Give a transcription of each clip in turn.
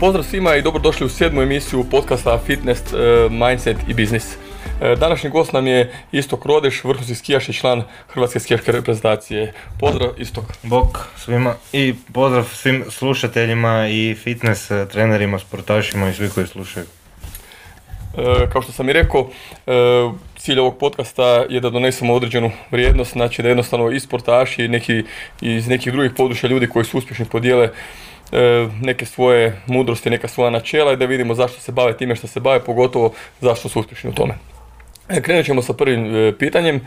Pozdrav svima i dobrodošli u 7. emisiju podcasta Fitness, Mindset i Biznis. Današnji gost nam je Istok Rodeš, vrhunski skijaš i član Hrvatske skijaške reprezentacije. Pozdrav Istok. Bok svima i pozdrav svim slušateljima i fitness trenerima, sportašima i svi koji slušaju. Kao što sam i rekao, cilj ovog podcasta je da donesemo određenu vrijednost, znači da jednostavno i sportaši i iz nekih drugih područja ljudi koji su uspješni podijele neke svoje mudrosti, neka svoja načela i da vidimo zašto se bave time što se bave, pogotovo zašto su uspješni u tome. Krenut ćemo sa prvim pitanjem,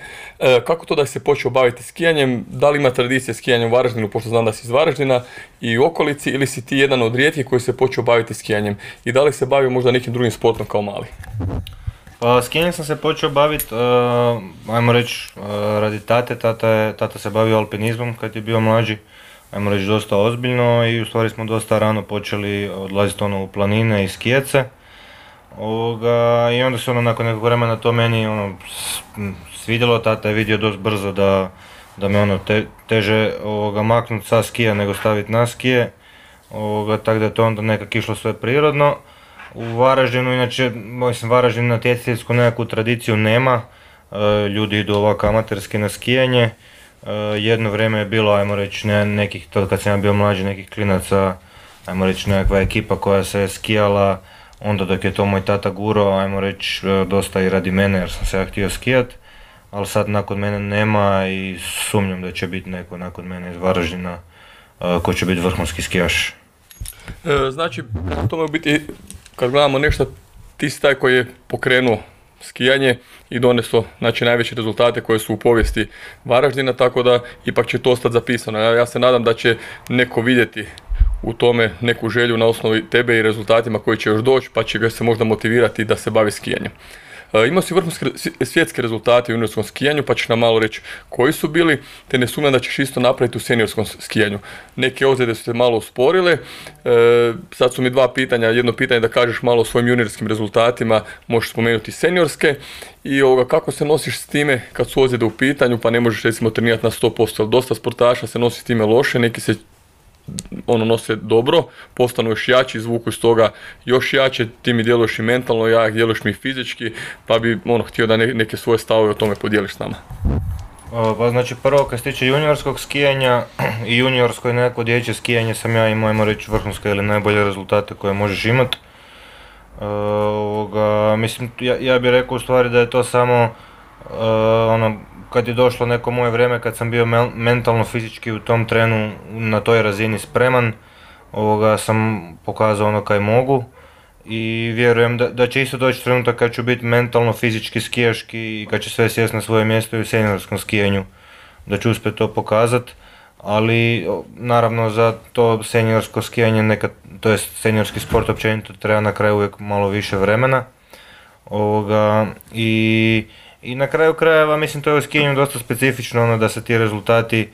kako to da se počeo baviti skijanjem, da li ima tradicija skijanja u Varaždinu, pošto znam da si iz Varaždina i okolici, ili si ti jedan od rijetkih koji se počeo baviti skijanjem i da li se bavio možda nekim drugim sportom kao mali? Pa skijanjem sam se počeo baviti, ajmo reći, radi tate, tata se bavio alpinizmom kad je bio mlađi. Ajmo reći dosta ozbiljno i u stvari smo dosta rano počeli odlaziti u planine i skijat se. I onda se nakon nekog vremena to meni svidjelo, tata je vidio dosta brzo da me teže maknuti sa skija nego staviti na skije. Tako da je to onda nekako išlo sve prirodno. U Varaždinu, inače, Varaždin natjecateljsku nekakvu tradiciju nema, ljudi idu ovako amaterski na skijanje. Jedno vrijeme je bilo, ajmo reći, nekih, kad sam ja bio mlađi, nekih klinaca, ajmo reći nekakva ekipa koja se skijala, onda dok je to moj tata guro, ajmo reći, dosta i radi mene jer sam se ja htio skijat, ali sad nakon mene nema i sumnjam da će biti neko nakon mene iz Varaždina ko će biti vrhunski skijaš. Znači, to je biti, kad gledamo nešto, ti si taj koji je pokrenuo skijanje i doneso najveće rezultate koje su u povijesti Varaždina, tako da ipak će to ostati zapisano. Ja se nadam da će neko vidjeti u tome neku želju na osnovi tebe i rezultatima koji će još doći, pa će ga se možda motivirati da se bavi skijanjem. Imao si vrhunski svjetski rezultati u juniorskom skijanju, pa ćeš nam malo reći koji su bili, te ne sumnjam da ćeš isto napraviti u seniorskom skijanju. Neke ozljede su te malo usporile, sad su mi dva pitanja, jedno pitanje da kažeš malo o svojim juniorskim rezultatima, možeš spomenuti seniorske i kako se nosiš s time kad su ozljede u pitanju, pa ne možeš recimo trenirati na 100%, ali dosta sportaša se nosi s time loše, neki se nose dobro, postanu još jači, izvuku iz toga još jače, ti mi djeluješ i mentalno jak, djeluješ mi i fizički, pa bi htio da neke svoje stavove o tome podijeliš s nama. Pa znači prvo kad se tiče juniorskog skijanja i juniorsko i nekako dječje skijanje sam ja imao, ajmo reći, vrhunske ili najbolje rezultate koje možeš imati. Mislim, ja bih rekao u stvari da je to samo kad je došlo neko moje vrijeme kad sam bio mentalno fizički u tom trenu na toj razini spreman, sam pokazao kaj mogu i vjerujem da će isto doći trenutak kad ću biti mentalno fizički skijaški i kad će sve sjest na svoje mjesto i u seniorskom skijanju, da ću uspjeti to pokazati, ali naravno za to seniorsko skijanje, to je seniorski sport općenito, treba na kraju uvijek malo više vremena. I na kraju krajeva, mislim, to je u skijanju dosta specifično, da se ti rezultati,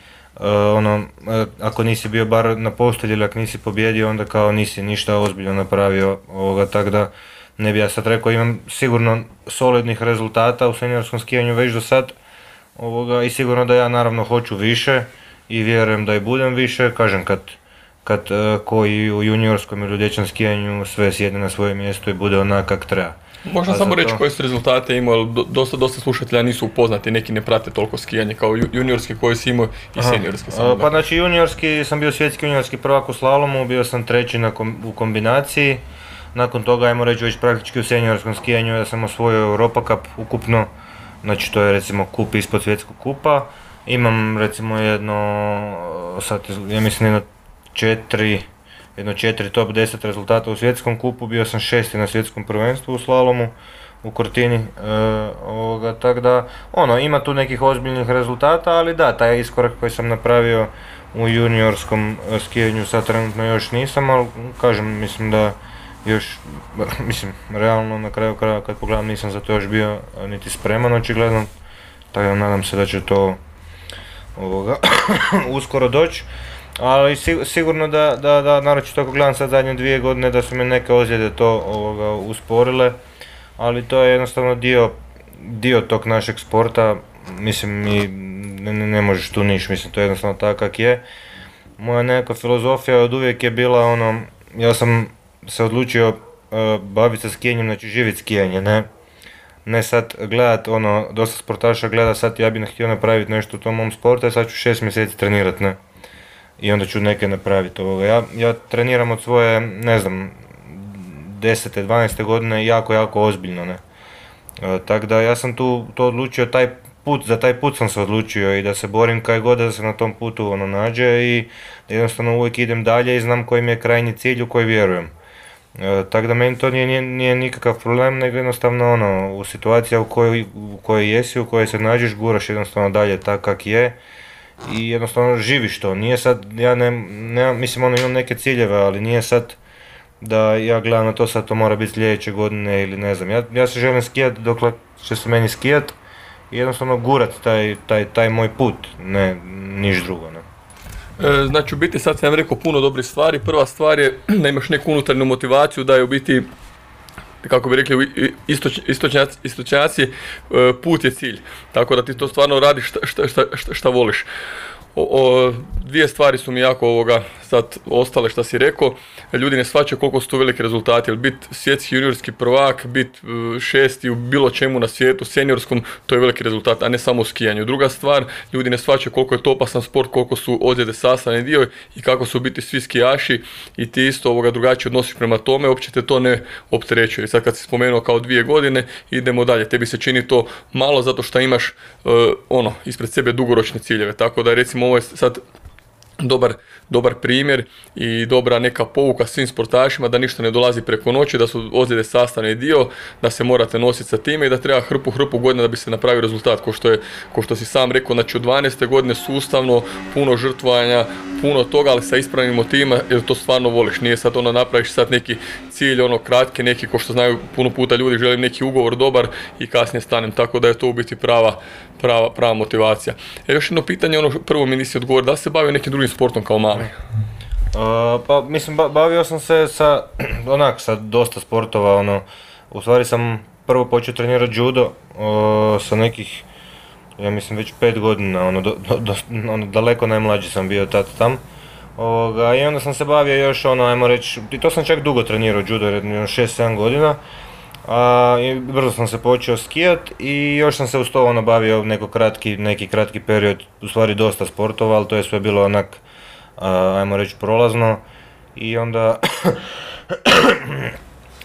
ako nisi bio bar na postelji ili ako nisi pobjedio, onda kao nisi ništa ozbiljno napravio, tako da ne bi ja sad rekao, imam sigurno solidnih rezultata u seniorskom skijanju već do sad i sigurno da ja naravno hoću više i vjerujem da i budem više, kažem kad koji u juniorskom ili u dječjem skijanju sve sjedne na svoje mjesto i bude onak kak treba. Možda samo reći koje su rezultate imao, ali dosta slušatelja nisu upoznati, neki ne prate toliko skijanje kao juniorski koji si imao i seniorski. Pa znači juniorski sam bio svjetski juniorski prvak u slalomu, bio sam treći u kombinaciji, nakon toga ajmo reći već praktički u seniorskom skijanju ja sam osvojio Europa Cup ukupno, znači to je recimo kup ispod svjetskog kupa, imam recimo jedno četiri top 10 rezultata u svjetskom kupu, bio sam šesti na svjetskom prvenstvu u slalomu u Cortini, tako da ima tu nekih ozbiljnih rezultata, ali da, taj iskorak koji sam napravio u juniorskom skijanju sad trenutno još nisam, ali kažem, mislim da još, realno na kraju kraja kad pogledam nisam za to još bio niti spreman očigledno, tako da nadam se da će to uskoro doći. Ali sigurno da, naročito ako gledam sad zadnje 2 godine, da su mi neke ozljede to usporile, ali to je jednostavno dio tog našeg sporta, mislim i ne možeš tu niš, mislim to je jednostavno tako kak je. Moja neka filozofija od uvijek je bila ja sam se odlučio baviti se skijanjem, znači živjeti skijanje, ne? Ne sad gledat, ono, dosta sportaša gleda sad ja bih htio napraviti nešto u tom mom sportu, sad ću 6 mjeseci trenirat, ne? I onda ću neke napraviti ovoga. Ja treniram od svoje, ne znam, 10. 12. godine jako ozbiljno, ne? Tako da ja sam tu to odlučio, taj put, za taj put sam se odlučio i da se borim kaj god da se na tom putu ono nađe i jednostavno uvijek idem dalje i znam koji mi je krajnji cilj u koji vjerujem. Tako da meni to nije nikakav problem, nego jednostavno ono, u situaciji u kojoj jesi, u kojoj se nađeš, guraš jednostavno dalje tak kak je i jednostavno živiš to. Nije sad, ja ne mislim ono, imam neke ciljeve, ali nije sad da ja gledam na to sad to mora biti sljedeće godine ili ne znam. Ja se želim skijat dokle će se meni skijat i jednostavno gurat taj moj put, ne niš drugo. Ne. Znači u biti sad sam rekao puno dobrih stvari. Prva stvar je da imaš neku unutarnju motivaciju da je u biti, kako bi rekli istočnjaci, put je cilj. Tako da ti to stvarno radiš šta voliš. Dvije stvari su mi jako sad ostale šta si rekao. Ljudi ne shvaćaju koliko su tu veliki rezultati, jer biti svjetski juniorski prvak, biti 6. u bilo čemu na svijetu, seniorskom, to je veliki rezultat, a ne samo u skijanju. Druga stvar, ljudi ne shvaćaju koliko je to opasan sport, koliko su ozljede sastavni dio i kako su biti svi skijaši i ti isto drugačije odnosiš prema tome, uopće te to ne opterećuje. Sad kad si spomenuo kao 2 godine, idemo dalje, tebi se čini to malo zato što imaš ispred sebe dugoročne ciljeve, tako da recimo ovo je sad dobar primjer i dobra neka pouka svim sportašima da ništa ne dolazi preko noći, da su ozljede sastavni dio, da se morate nositi sa time i da treba hrpu godina da bi se napravio rezultat, ko što si sam rekao, znači u 12. godine sustavno, puno žrtvovanja, puno toga, ali sa ispravnim motivima jer to stvarno voliš, nije sad ono napraviš sad neki cilj, ono kratki, neki ko što znaju puno puta ljudi, želim neki ugovor dobar i kasnije stanem, tako da je to u biti prava motivacija. Još jedno pitanje, ono prvo mi nisi odgovorio, da li se bavio nekim drugim sportom kao mali? Pa mislim, bavio sam se sa dosta sportova, ono, u stvari sam prvo počeo trenirati judo sa nekih, ja mislim već 5 godina, ono daleko najmlađi sam bio tad tam. I onda sam se bavio još ono, ajmo reći, i to sam čak dugo trenirao judo, jedno 6-7 godina. I brzo sam se počeo skijat i još sam se uz to bavio neki kratki period, u stvari dosta sportova, ali to je sve bilo onak, ajmo reći, prolazno. I onda,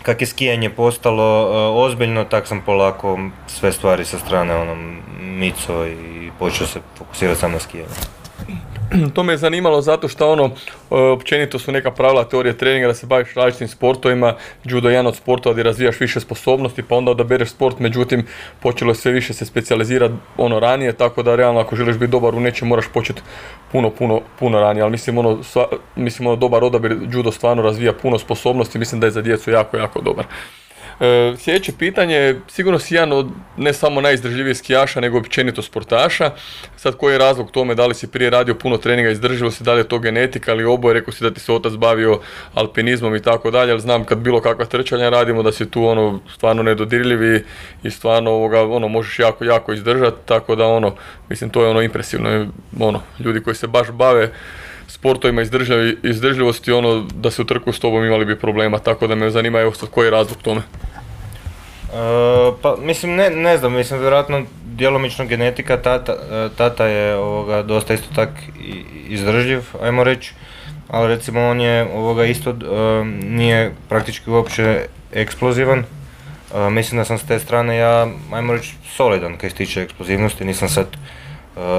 kak je skijanje postalo ozbiljno, tak sam polako sve stvari sa strane micao i počeo se fokusirati sam na skijanje. To me je zanimalo zato što općenito su neka pravila teorije treninga da se baviš različitim sportovima, judo je jedan od sportova gdje razvijaš više sposobnosti pa onda odabereš sport, međutim počelo je sve više se specijalizirati ranije, tako da realno ako želiš biti dobar u nečem moraš početi puno ranije, ali mislim dobar odabir judo stvarno razvija puno sposobnosti, mislim da je za djecu jako dobar. Sljedeće pitanje, sigurno si jedan od ne samo najizdržljivijih skijaša nego općenito sportaša, sad koji je razlog tome, da li si prije radio puno treninga izdržljivosti, da li je to genetika ili oboje, rekao si da ti se otac bavio alpinizmom i tako dalje, ali znam kad bilo kakva trčanja radimo da si tu stvarno nedodirljivi i stvarno možeš jako izdržati, tako da mislim to je impresivno, ljudi koji se baš bave sportovima izdržljivosti, da se utrku s tobom imali bi problema, tako da me zanima koji je razlog tome. Pa mislim ne znam, mislim vjerojatno djelomično genetika, tata je dosta isto tak izdržljiv, ajmo reći, ali recimo on je isto nije praktički uopće eksplozivan, mislim da sam s te strane ja, ajmo reći, solidan kaj se tiče eksplozivnosti, nisam sad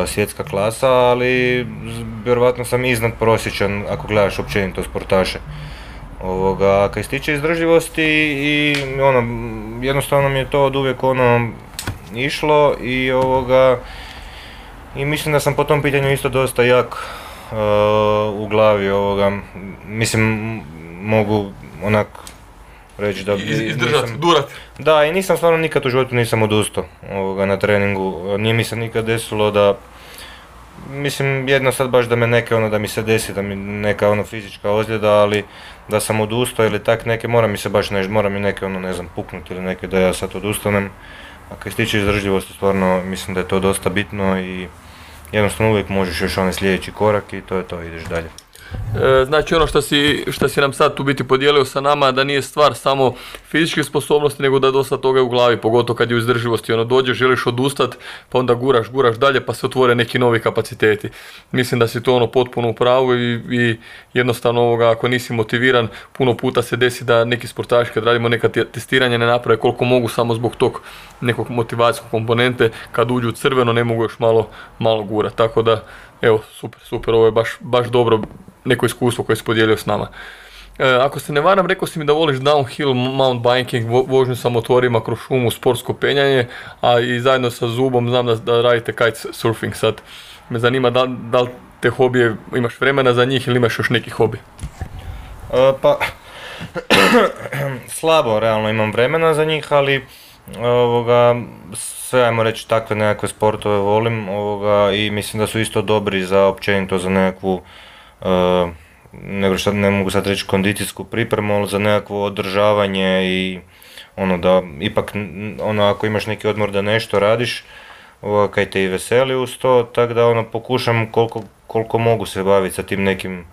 svjetska klasa, ali vjerovatno sam iznad prosječan ako gledaš općenito sportaše. Kaj se tiče izdržljivosti i jednostavno mi je to od uvijek išlo i mislim da sam po tom pitanju isto dosta jak u glavi. Mislim, mogu onak reći da izdržati, durati. Da, i nisam stvarno nikad u životu nisam odustao na treningu, nije mi se nikad desilo da, mislim jedno sad baš da me neke da mi se desi, da mi neka fizička ozljeda, ali da sam odustao ili tak neke, mora mi se baš mora mi neke ne znam puknuti ili neke da ja sad odustanem, a kaj se tiče izdržljivosti stvarno mislim da je to dosta bitno i jednostavno uvijek možeš još sljedeći korak i to je to, ideš dalje. Znači ono što si nam sad tu biti podijelio sa nama, da nije stvar samo fizičke sposobnosti, nego da dosta toga je u glavi, pogotovo kad je u izdržljivosti. Ono, dođeš, želiš odustat, pa onda guraš dalje, pa se otvore neki novi kapaciteti. Mislim da si to ono potpuno u pravu i jednostavno ovoga, ako nisi motiviran, puno puta se desi da neki sportaši kad radimo neka testiranja ne naprave koliko mogu samo zbog tog nekog motivacijskog komponente, kad uđu u crveno ne mogu još malo gurat. Tako da, evo, super, ovo je baš dobro neko iskustvo koje si podijelio s nama. Ako se ne varam, rekao si mi da voliš downhill, mount biking, vožnju sa motorima kroz šumu, sportsko penjanje, a i zajedno sa Zubom znam da radite kite surfing. Sad me zanima da li te hobije imaš vremena za njih ili imaš još neki hobi? Pa, slabo realno imam vremena za njih, ali sve, ajmo reći, takve nekakve sportove volim i mislim da su isto dobri za općenito za nekakvu, ne mogu sad reći kondicijsku pripremu, ali za nekakvo održavanje i ono da ipak ako imaš neki odmor da nešto radiš, kaj te i veseli uz to, tako da ono pokušam koliko mogu se baviti sa tim nekim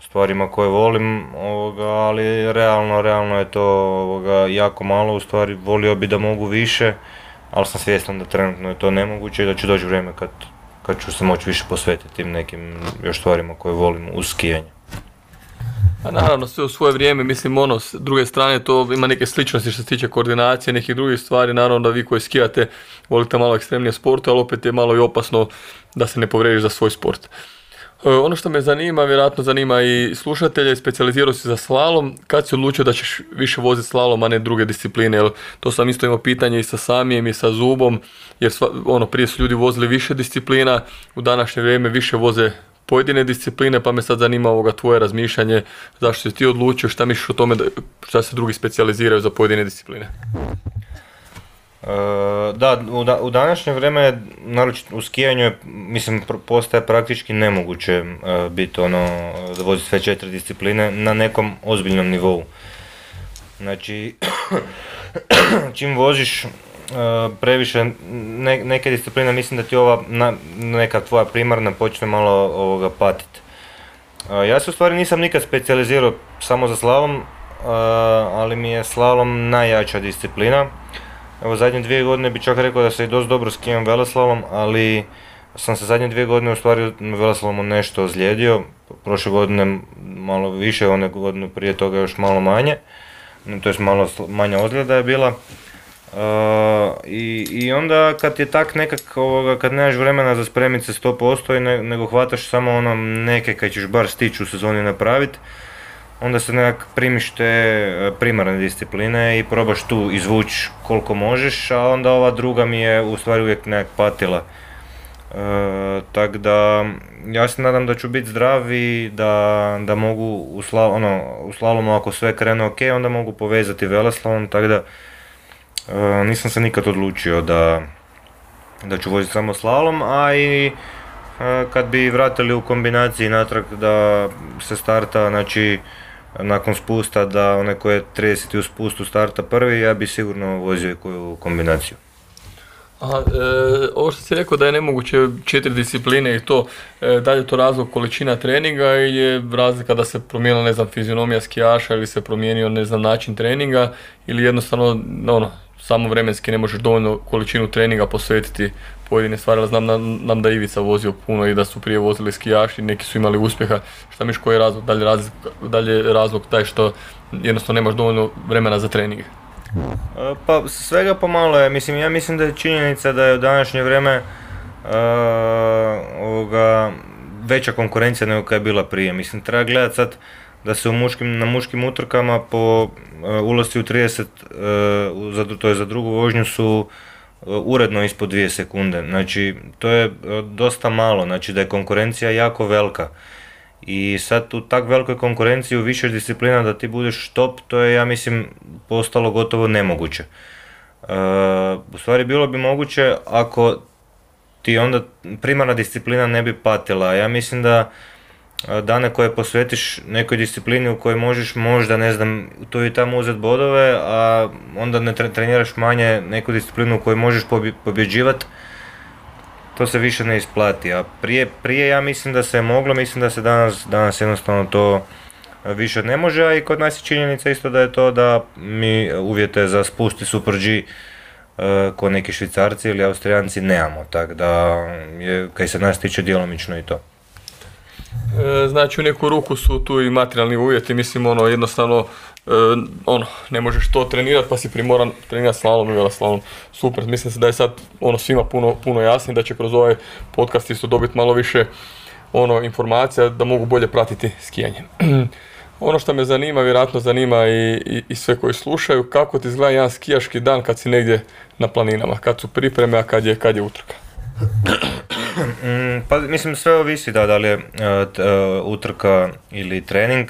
stvarima koje volim, ali realno je to jako malo, u stvari volio bi da mogu više, ali sam svjestan da trenutno je to nemoguće i da će doći vrijeme kad ću se moći više posvetiti tim nekim još stvarima koje volim uz skijanje. A naravno, sve u svoje vrijeme, mislim ono, s druge strane to ima neke sličnosti što se tiče koordinacije, nekih drugih stvari, naravno da vi koji skijate volite malo ekstremnije sportu, ali opet je malo i opasno da se ne povrijediš za svoj sport. Ono što me zanima, vjerojatno zanima i slušatelje, specijalizirao si za slalom, kad si odlučio da ćeš više voziti slalom, a ne druge discipline, jer to sam isto imao pitanje i sa Samijem i sa Zubom, jer ono, prije su ljudi vozili više disciplina, u današnje vrijeme više voze pojedine discipline, pa me sad zanima tvoje razmišljanje, zašto si ti odlučio, šta misliš o tome, šta se drugi specijaliziraju za pojedine discipline? Da, u današnje vrijeme, naročito u skijanju, mislim, postaje praktički nemoguće biti ono, da vozi sve četiri discipline na nekom ozbiljnom nivou. Znači, čim voziš previše neke discipline, mislim da ti ova neka tvoja primarna počne malo patiti. Ja se u stvari nisam nikad specijalizirao samo za slalom, ali mi je slalom najjača disciplina. Evo, zadnje 2 godine bi čak rekao da se i dosta dobro skijam veleslalom, ali sam se zadnje 2 godine u stvari veleslalomu nešto ozlijedio. Prošle godine malo više, one godine prije toga još malo manje, to je malo manja ozljeda je bila. I onda kad je tak nekak, kad nemaš vremena za spremiti se 100%, nego hvataš samo ono neke kaj ćeš bar stići u sezoni napraviti, onda se nekak primiš te primarne discipline i probaš tu izvući koliko možeš, a onda ova druga mi je u stvari uvijek nekak patila. Tako da, ja se nadam da ću biti zdrav i da mogu u slalomu, ako sve krene ok, onda mogu povezati veleslalom, tako da nisam se nikad odlučio da ću voziti samo slalom, a i kad bi vratili u kombinaciji natrag da se starta, znači nakon spusta, da onaj koji je 30 u spustu starta prvi, ja bi sigurno vozio i koju kombinaciju. Ovo što si rekao da je nemoguće 4 discipline i to, da li je to razlog količina treninga ili je razlika da se promijenila, ne znam, fizionomija skijaša ili se promijenio, ne znam, način treninga, ili jednostavno samo vremenski ne možeš dovoljno količinu treninga posvetiti pojedine stvari? Znam nam da je Ivica vozio puno i da su prije vozili skijaši, neki su imali uspjeha. Šta misliš, koji je razlog? Da li je razlog taj što jednostavno nemaš dovoljno vremena za treninge? Pa svega pomalo je, mislim, ja mislim da je činjenica da je u današnje vrijeme veća konkurencija nego kada je bila prije. Mislim, treba gledati sad da se na muškim utrkama po ulasci u 30, to je za drugu vožnju, su uredno ispod 2 sekunde. Znači, to je dosta malo, znači da je konkurencija jako velika. I sad u tak velikoj konkurenciji u više disciplina da ti budeš top, to je, ja mislim, postalo gotovo nemoguće. U stvari bilo bi moguće ako ti onda primarna disciplina ne bi patila. Ja mislim da dane koje posvetiš nekoj disciplini u kojoj možeš možda, ne znam, tu i tamo uzeti bodove, a onda ne treniraš manje neku disciplinu u kojoj možeš pobjeđivati, to se više ne isplati, a prije ja mislim da se je moglo, mislim da se danas jednostavno to više ne može, a i kod nas je činjenica isto da je to da mi uvjete za spusti Super G kod neki Švicarci ili Austrijanci nemamo, tako da je, kaj se nas tiče, djelomično i to. Znači u neku ruku su tu i materijalni uvjeti, mislim ono jednostavno ono, ne možeš to trenirati pa si primoran trenirati slalom i velaslalom. Super, mislim se da je sad ono svima puno jasnije, da će kroz ovaj podcast isto dobiti malo više ono informacija da mogu bolje pratiti skijanje. Ono što me zanima, vjerojatno zanima i sve koji slušaju, kako ti izgleda jedan skijaški dan kad si negdje na planinama, kad su pripreme, a kad je utrka? Pa mislim sve ovisi da li je utrka ili trening,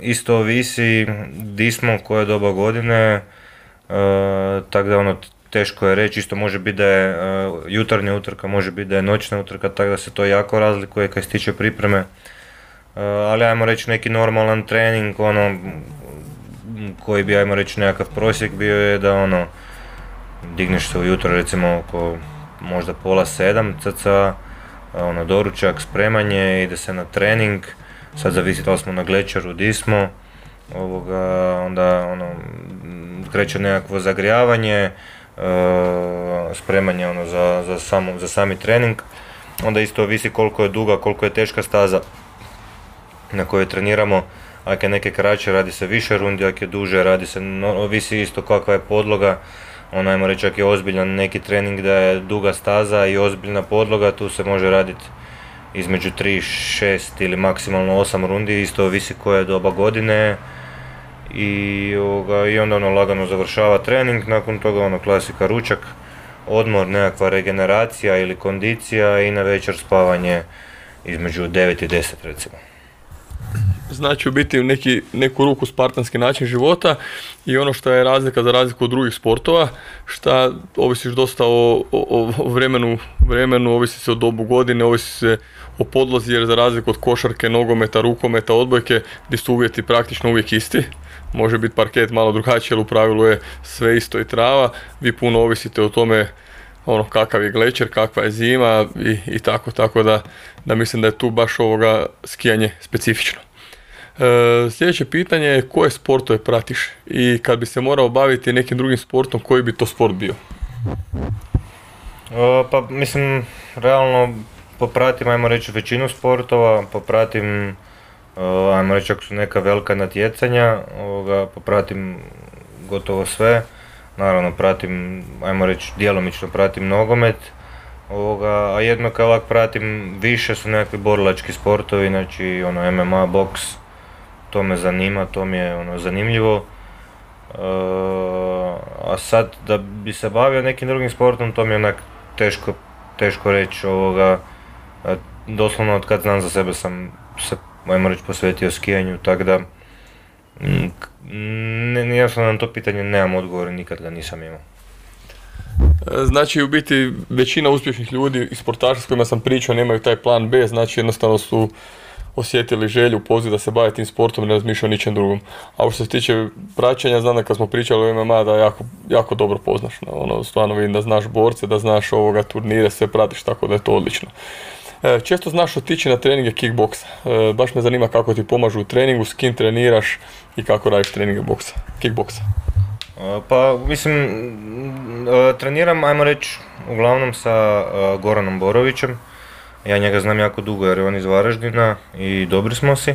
isto ovisi di smo, koje doba godine, tako da ono teško je reći, isto može biti da je jutarnja utrka, može biti da je noćna utrka, tako da se to jako razlikuje kad se tiče pripreme, ali ajmo reći neki normalan trening, ono koji bi ajmo reći nekakav prosjek bio je da ono digneš se ujutro recimo oko možda 6:30 cca, ono doručak, spremanje, ide se na trening, sad zavisi da li smo na glečaru, di smo, onda ono, kreće nekakvo zagrijavanje, spremanje ono, za sami trening, onda isto ovisi koliko je duga, koliko je teška staza na kojoj treniramo, ako je neke kraće radi se više rundi, ako je duže radi se, ovisi isto kakva je podloga. Ono, ajmo reći, ako je ozbiljan neki trening da je duga staza i ozbiljna podloga, tu se može raditi između 3, 6 ili maksimalno 8 rundi, isto ovisi koja je doba godine. I onda ono lagano završava trening, nakon toga ono klasika ručak, odmor, nekakva regeneracija ili kondicija i na večer spavanje između 9 i 10 recimo. Znači u biti neku ruku spartanski način života i ono što je razlika za razliku od drugih sportova, šta ovisiš dosta o vremenu, ovisi se o dobu godine, ovisi se o podlozi, jer za razliku od košarke, nogometa, rukometa, odbojke, gdje su uvjeti praktično uvijek isti, može biti parket malo drugačiji, ali u pravilu je sve isto i trava, vi puno ovisite o tome ono kakav je glečer, kakva je zima i tako da mislim da je tu baš ovoga skijanje specifično. Sljedeće pitanje je koje sportove pratiš i kad bi se morao baviti nekim drugim sportom, koji bi to sport bio? Pa mislim, realno popratim, ajmo reći, većinu sportova, popratim, ajmo reći, ako su neka velika natjecanja, popratim gotovo sve, naravno pratim, ajmo reći, djelomično pratim nogomet, a jedno kao ovak pratim više su nekakvi borilački sportovi, znači ono MMA, boks, to me zanima, to mi je ono zanimljivo. A sad da bi se bavio nekim drugim sportom, to mi je onak teško reći, doslovno od kad znam za sebe sam se, ajmo reći, posvetio skijanju, tako da jednostavno na to pitanje nemam odgovor, nikad ga nisam imao. Znači u biti većina uspješnih ljudi i sportaša s kojima sam pričao nemaju taj plan B, znači jednostavno su osjetili želju, poziv da se bave tim sportom i ne razmišljaju o ničem drugom. A što se tiče praćenja, znam da kad smo pričali o MMA da jako, jako dobro poznaš. Ono, stvarno vidim da znaš borce, da znaš ovoga turnire, sve pratiš, tako da je to odlično. Često znaš otići na treninge kickboksa. Baš me zanima kako ti pomažu u treningu, s kim treniraš i kako radiš treninge kickboksa. Pa mislim, treniram, ajmo reći, uglavnom sa Goranom Borovićem. Ja njega znam jako dugo jer je on iz Varaždina i dobri smo si.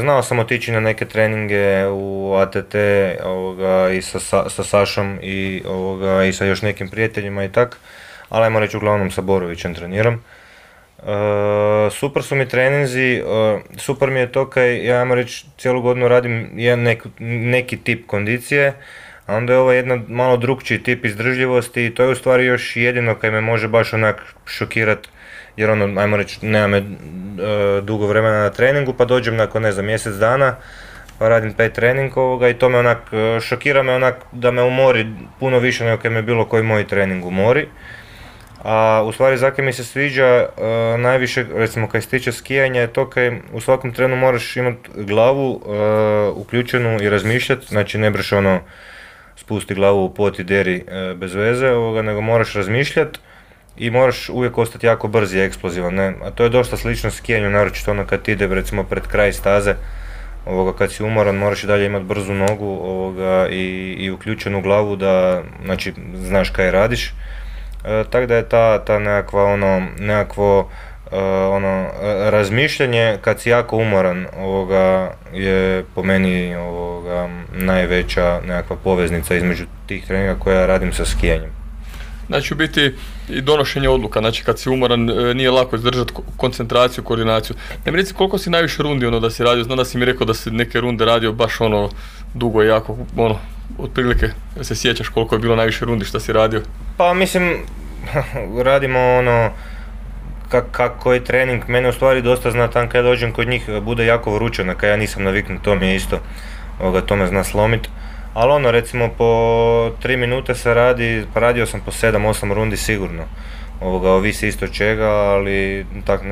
Znao sam otići na neke treninge u ATT i sa Sašom i sa još nekim prijateljima i tak, ali ajmo reći uglavnom sa Borovićem treniram. Super su mi treninzi, super mi je to kaj ja ajmo reći cijelu godinu radim neki tip kondicije, a onda je ovo jedan malo drukčiji tip izdržljivosti i to je u stvari još jedino kaj me može baš onak šokirat. Jer ono, ajmo reći, nema me dugo vremena na treningu, pa dođem nakon, ne znam, mjesec dana, pa radim 5 trening i to me onak, šokira me onak da me umori puno više nego kad me bilo koji moj trening umori. A u stvari zakaj mi se sviđa najviše, recimo kad se tiče skijanja, je to kaj u svakom trenu moraš imati glavu uključenu i razmišljati, znači ne breš ono spusti glavu u pot i deri bez veze, nego moraš razmišljati i moraš uvijek ostati jako brz i eksplozivan. A to je dosta slično skijanju, naročito ono kad ide recimo pred kraj staze, kad si umoran moraš i dalje imati brzu nogu i uključenu glavu da znaš kaj radiš. Tako da je ta nekakvo razmišljanje kad si jako umoran je po meni najveća nekakva poveznica između tih treninga koja radim sa skijanjem. Znači u biti i donošenje odluka, znači kad si umoran nije lako izdržati koncentraciju, koordinaciju. Ne mi reci koliko si najviše rundi da si radio, znam da si mi rekao da si neke runde radio baš dugo i jako, otprilike se sjećaš koliko je bilo najviše rundi što si radio? Pa mislim, radimo kako je trening, mene u stvari dosta zna tam kada dođem kod njih bude jako vruće, kada ja nisam naviknut, to mi je isto, to me zna slomit. Ali recimo po 3 minute se radi, pa radio sam po 7-8 rundi sigurno, ovisi isto čega, ali tako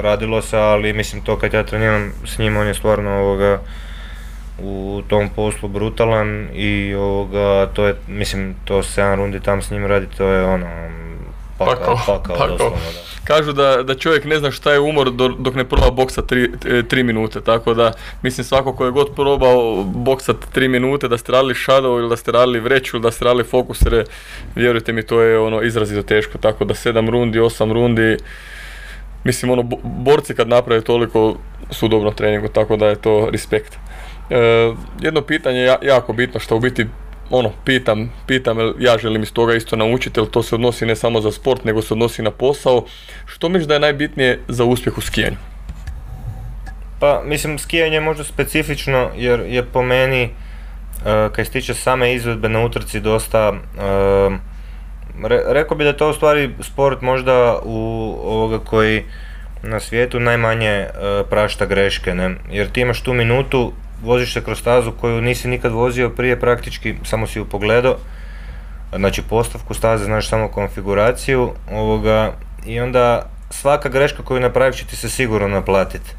radilo se, ali mislim to kad ja treniram s njim, on je stvarno u tom poslu brutalan i to je, mislim, to 7 rundi tam s njim radi, to je pakao doslovno. Kažu da čovjek ne zna šta je umor dok ne proba boksat 3 minute, tako da mislim svako ko je god probao boksat 3 minute, da ste radili shadow ili da ste radili vreću ili da ste radili fokusere, vjerujte mi to je izrazito teško, tako da 7 rundi, 8 rundi, mislim borci kad naprave toliko su dobro na treningu, tako da je to respekt. Jedno pitanje jako bitno što u biti pitam, ja želim iz toga isto naučiti, jer to se odnosi ne samo za sport, nego se odnosi na posao. Što misliš da je najbitnije za uspjeh u skijanju? Pa, mislim, skijanje je možda specifično, jer je po meni, kaj se tiče same izvedbe na utrci, dosta... Rekao bi da je to u stvari sport možda u ovoga koji na svijetu najmanje prašta greške, jer ti imaš tu minutu, voziš se kroz stazu koju nisi nikad vozio prije, praktički samo si ju pogledao, znači postavku staze, znaš samo konfiguraciju i onda svaka greška koju napraviš će ti se sigurno naplatiti.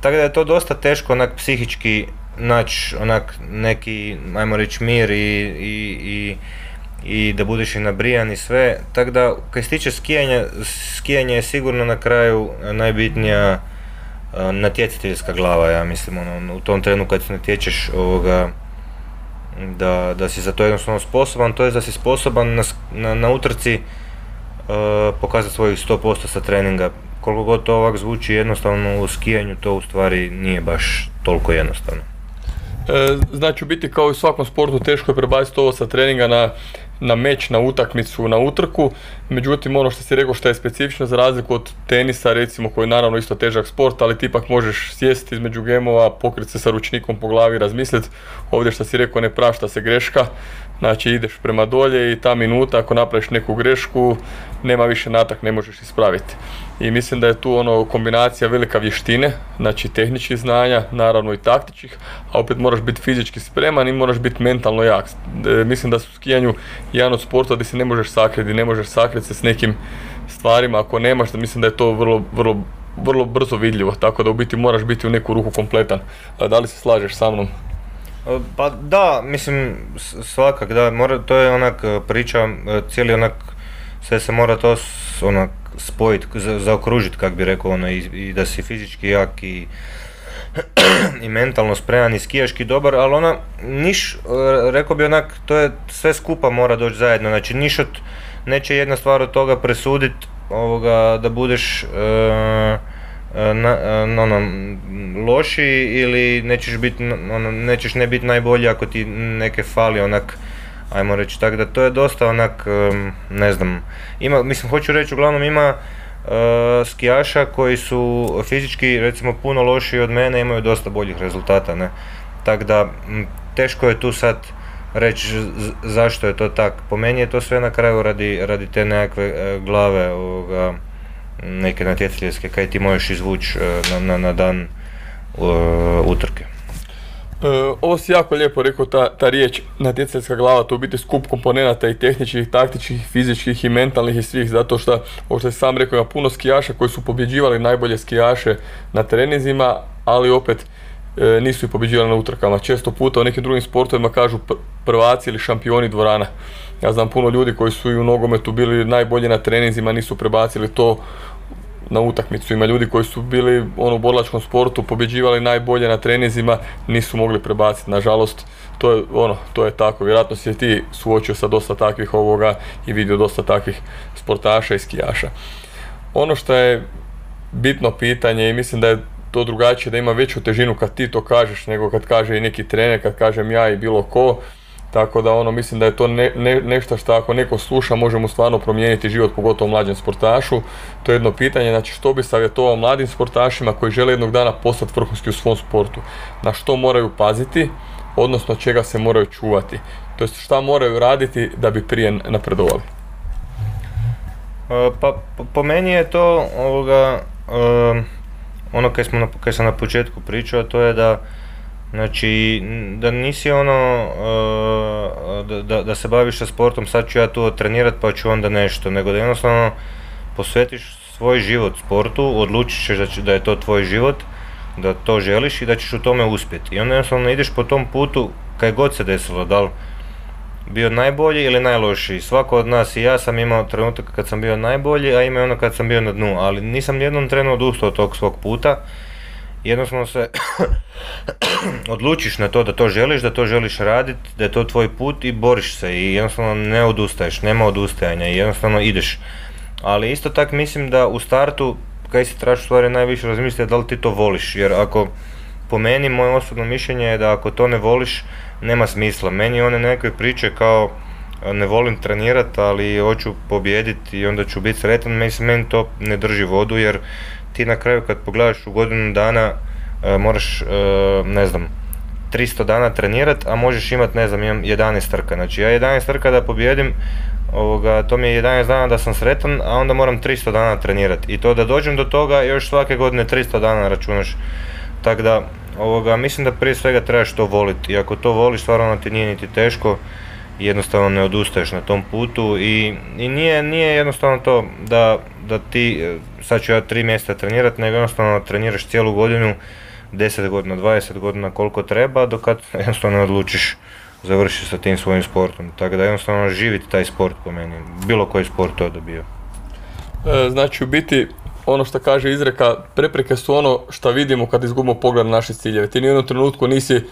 Tako da je to dosta teško onak psihički naći onak neki, ajmo reći, mir i da budeš i nabrijan i sve, tako da kaj se tiče skijanja, skijanje je sigurno na kraju najbitnija natjeciteljska glava, ja mislim, u tom trenu kad se natječeš da si za to jednostavno sposoban, to je da si sposoban na utrci pokazati svojih 100% sa treninga. Koliko god to ovak zvuči jednostavno u skijanju, to u stvari nije baš toliko jednostavno. Znači u biti kao i u svakom sportu teško je prebaciti ovo sa treninga na meč, na utakmicu, na utrku, međutim ono što si rekao što je specifično za razliku od tenisa recimo koji je naravno isto težak sport, ali ti ipak možeš sjesti između gemova, pokriti se sa ručnikom po glavi i razmisliti, ovdje što si rekao ne prašta se greška, znači ideš prema dolje i ta minuta ako napraviš neku grešku nema više natak, ne možeš ispraviti. I mislim da je tu kombinacija velika vještine, znači tehničkih znanja, naravno i taktičkih, a opet moraš biti fizički spreman i moraš biti mentalno jak. Mislim da su u skijanju jedan od sporta gdje se ne možeš sakriti, ne možeš sakriti se s nekim stvarima ako nemaš, mislim da je to vrlo brzo vidljivo, tako da u biti moraš biti u neku ruku kompletan. Da li se slažeš sa mnom? Pa da, mislim svakak, da, to je onak priča, cijeli onak, sve se mora to onak spojiti, zaokružiti, kako bi rekao, i da si fizički jak i mentalno spreman i skijaški dobar, ali niš, rekao bi onak, to je sve skupa mora doći zajedno, znači niš od, neće jedna stvar od toga presudit, da budeš lošiji ili nećeš ne biti najbolji ako ti neke fali, onak, ajmo reći, tako da to je dosta onak, ne znam, ima, mislim, hoću reći, uglavnom ima skijaša koji su fizički, recimo, puno lošiji od mene, imaju dosta boljih rezultata, ne, tako da teško je tu sad reći zašto je to tako, po meni je to sve na kraju radi te nekakve glave, neke natjecateljske, kaj ti možeš izvući na dan utrke. Ovo si jako lijepo rekao, ta riječ natjecateljska glava, to je u biti skup komponenata i tehničkih, taktičkih, fizičkih i mentalnih i svih, zato što, ovo što sam rekao, ima puno skijaša koji su pobjeđivali najbolje skijaše na treninzima, ali opet nisu ih pobeđivali na utrkama. Često puta u nekim drugim sportovima kažu prvaci ili šampioni dvorana. Ja znam puno ljudi koji su i u nogometu bili najbolji na treninzima, nisu prebacili to na utakmicu. Ima ljudi koji su bili u borilačkom sportu, pobjeđivali najbolje na treninzima, nisu mogli prebaciti. Nažalost, to je tako. Vjerojatno si ti suočio sa dosta takvih i vidio dosta takvih sportaša i skijaša. Ono što je bitno pitanje i mislim da je to drugačije, da ima veću težinu kad ti to kažeš nego kad kaže i neki trener, kad kažem ja i bilo ko. Tako da mislim da je to nešto što ako neko sluša može mu stvarno promijeniti život, pogotovo mlađem sportašu. To je jedno pitanje, znači što bi savjetovao mladim sportašima koji žele jednog dana postati vrhunski u svom sportu. Na što moraju paziti, odnosno čega se moraju čuvati. To je šta moraju raditi da bi prije napredovali. Pa po meni je to ono kaj sam na početku pričao, to je da znači, da nisi da se baviš sa sportom, sad ću ja tu trenirat pa ću onda nešto, nego da jednostavno posvetiš svoj život sportu, odlučiš ćeš da je to tvoj život, da to želiš i da ćeš u tome uspjeti. I onda jednostavno ideš po tom putu kaj god se desilo, da li bio najbolji ili najlošiji. Svako od nas, i ja sam imao trenutak kad sam bio najbolji, a ima ono kad sam bio na dnu, ali nisam nijednom trenu odustao od tog svog puta. Jednostavno se odlučiš na to da to želiš raditi, da je to tvoj put i boriš se i jednostavno ne odustaješ, nema odustajanja i jednostavno ideš. Ali isto tako mislim da u startu, kaj si tražiš stvari najviše razmisliti da li ti to voliš, jer ako po meni, moje osobno mišljenje je da ako to ne voliš, nema smisla. Meni one neke priče kao ne volim trenirati, ali hoću pobijediti i onda ću biti sretan, meni to ne drži vodu jer ti na kraju kad pogledaš u godinu dana moraš, ne znam, 300 dana trenirat, a možeš imat, ne znam, imam 11 trka. Znači ja 11 trka da pobijedim, to mi je 11 dana da sam sretan, a onda moram 300 dana trenirat. I to da dođem do toga, još svake godine 300 dana računaš. Tako da, mislim da prije svega trebaš to voliti. I ako to voliš, stvarno ti nije niti teško, jednostavno ne odustaješ na tom putu i nije jednostavno to da ti sad ću ja 3 mjeseca trenirati, nego jednostavno treniraš cijelu godinu, 10 godina, 20 godina koliko treba, dok jednostavno ne odlučiš završiti sa tim svojim sportom. Tako da jednostavno živiti taj sport po meni, bilo koji sport to da bio. Znači u biti ono što kaže izreka, prepreke su ono što vidimo kad izgubimo pogled na naše ciljeve. Ti ni u jednom trenutku nisi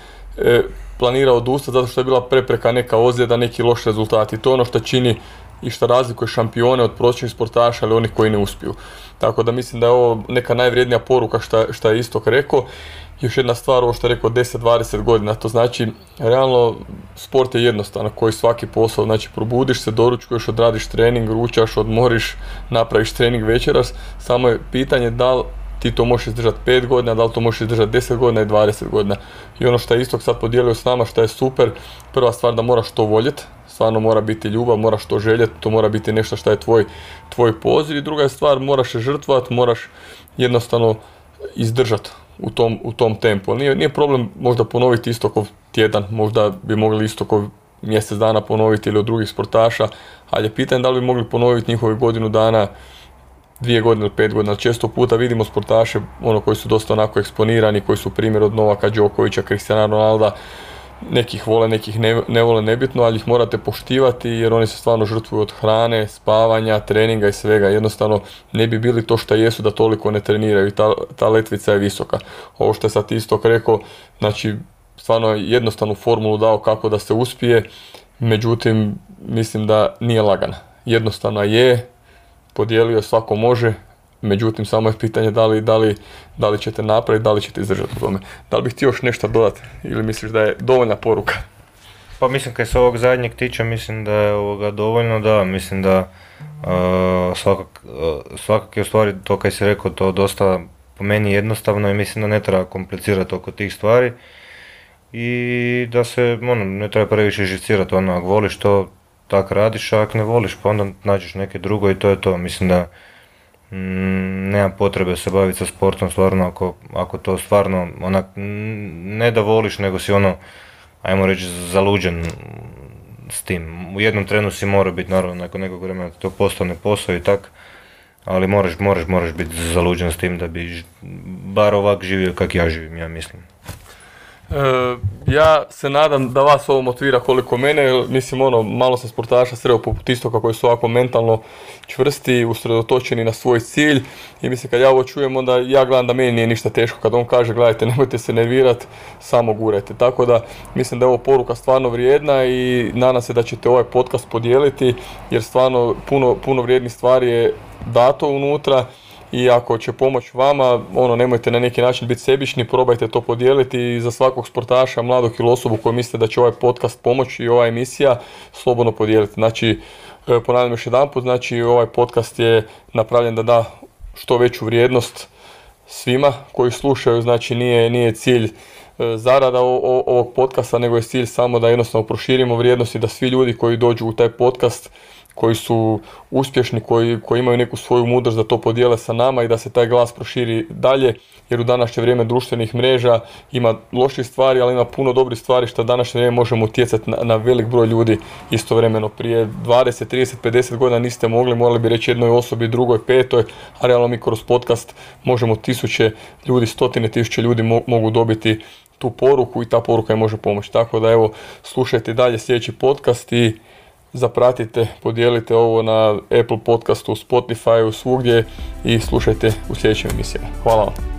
planirao odustati zato što je bila prepreka neka ozljeda, neki loši rezultati. To je ono što čini i što razlikuje šampione od prosječnih sportaša ili onih koji ne uspiju. Tako da mislim da je ovo neka najvrijednija poruka što je Istok rekao. Još jedna stvar, ovo što je rekao 10-20 godina, to znači realno sport je jednostavan koji svaki posao, znači probudiš se, doručkuješ, odradiš trening, ručaš, odmoriš, napraviš trening večeras, samo je pitanje da li ti to možeš izdržati 5 godina, da li to možeš izdržati 10 godina i 20 godina. I ono što je Istok sad podijelio s nama, što je super, prva stvar da moraš to voljeti, stvarno mora biti ljubav, moraš to željeti, to mora biti nešto što je tvoj poziv. I druga je stvar, moraš se žrtvovati, moraš jednostavno izdržati u tom tempu. Nije problem možda ponoviti Istokov tjedan, možda bi mogli Istokov mjesec dana ponoviti ili od drugih sportaša, ali je pitanje da li bi mogli ponoviti njihove godinu dana, 2 godine ili 5 godina. Često puta vidimo sportaše koji su dosta onako eksponirani, koji su primjer od Novaka Đokovića, Cristiana Ronalda, nekih vole, nekih ne vole, nebitno, ali ih morate poštivati jer oni se stvarno žrtvuju od hrane, spavanja, treninga i svega. Jednostavno ne bi bili to što jesu da toliko ne treniraju i ta letvica je visoka. Ovo što je sad Istok rekao, znači stvarno je jednostavnu formulu dao kako da se uspije, međutim mislim da nije lagana. Jednostavna je, podijelio, svako može, međutim samo je pitanje da li ćete napraviti, da li ćete izdržati u tome. Da li bih ti još nešto dodati ili misliš da je dovoljna poruka? Pa mislim kaj se ovog zadnjeg tiče, mislim da je dovoljno, da, mislim da svakak je u stvari to kaj si rekao, to dosta po meni jednostavno i mislim da ne treba komplicirati oko tih stvari i da se ne treba previše žicirati, ako voliš to tako radiš, a ako ne voliš pa onda nađeš neke drugo i to je to. Mislim da nema potrebe se baviti sa sportom stvarno ako to stvarno onak ne da voliš nego si ajmo reći zaluđen s tim. U jednom trenu si mora biti, naravno nakon nekog vremena to postane posao i tak, ali moraš biti zaluđen s tim da bi bar ovak živio kak ja živim, ja mislim. Ja se nadam da vas ovo motivira koliko mene, mislim ono, malo sam sportaša sreo poput Istoka koji su ovako mentalno čvrsti, usredotočeni na svoj cilj i mislim kad ja ovo čujem onda ja gledam da meni nije ništa teško, kad on kaže gledajte nemojte se nervirati, samo gurajte, tako da mislim da je ovo poruka stvarno vrijedna i nadam se da ćete ovaj podcast podijeliti jer stvarno puno vrijednih stvari je dato unutra. I ako će pomoći vama, ono, nemojte na neki način biti sebični, probajte to podijeliti i za svakog sportaša, mladog ili osobu koju mislite da će ovaj podcast pomoći i ova emisija, slobodno podijeliti. Znači, ponavljam još jedanput, znači ovaj podcast je napravljen da da što veću vrijednost svima koji slušaju, znači nije cilj zarada ovog podcasta, nego je cilj samo da jednostavno proširimo vrijednost i da svi ljudi koji dođu u taj podcast koji su uspješni, koji imaju neku svoju mudrost da to podijele sa nama i da se taj glas proširi dalje, jer u današnje vrijeme društvenih mreža ima loših stvari, ali ima puno dobrih stvari što današnje vrijeme možemo utjecati na velik broj ljudi istovremeno. Prije 20, 30, 50 godina niste mogli, morali bi reći jednoj osobi, drugoj, petoj, a realno mi kroz podcast možemo tisuće ljudi, stotine tisuće ljudi mogu dobiti tu poruku i ta poruka im može pomoći. Tako da evo, slušajte dalje sljedeći podcast i zapratite, podijelite ovo na Apple podcastu, Spotifyu, svugdje i slušajte u sljedećim emisijama. Hvala vam.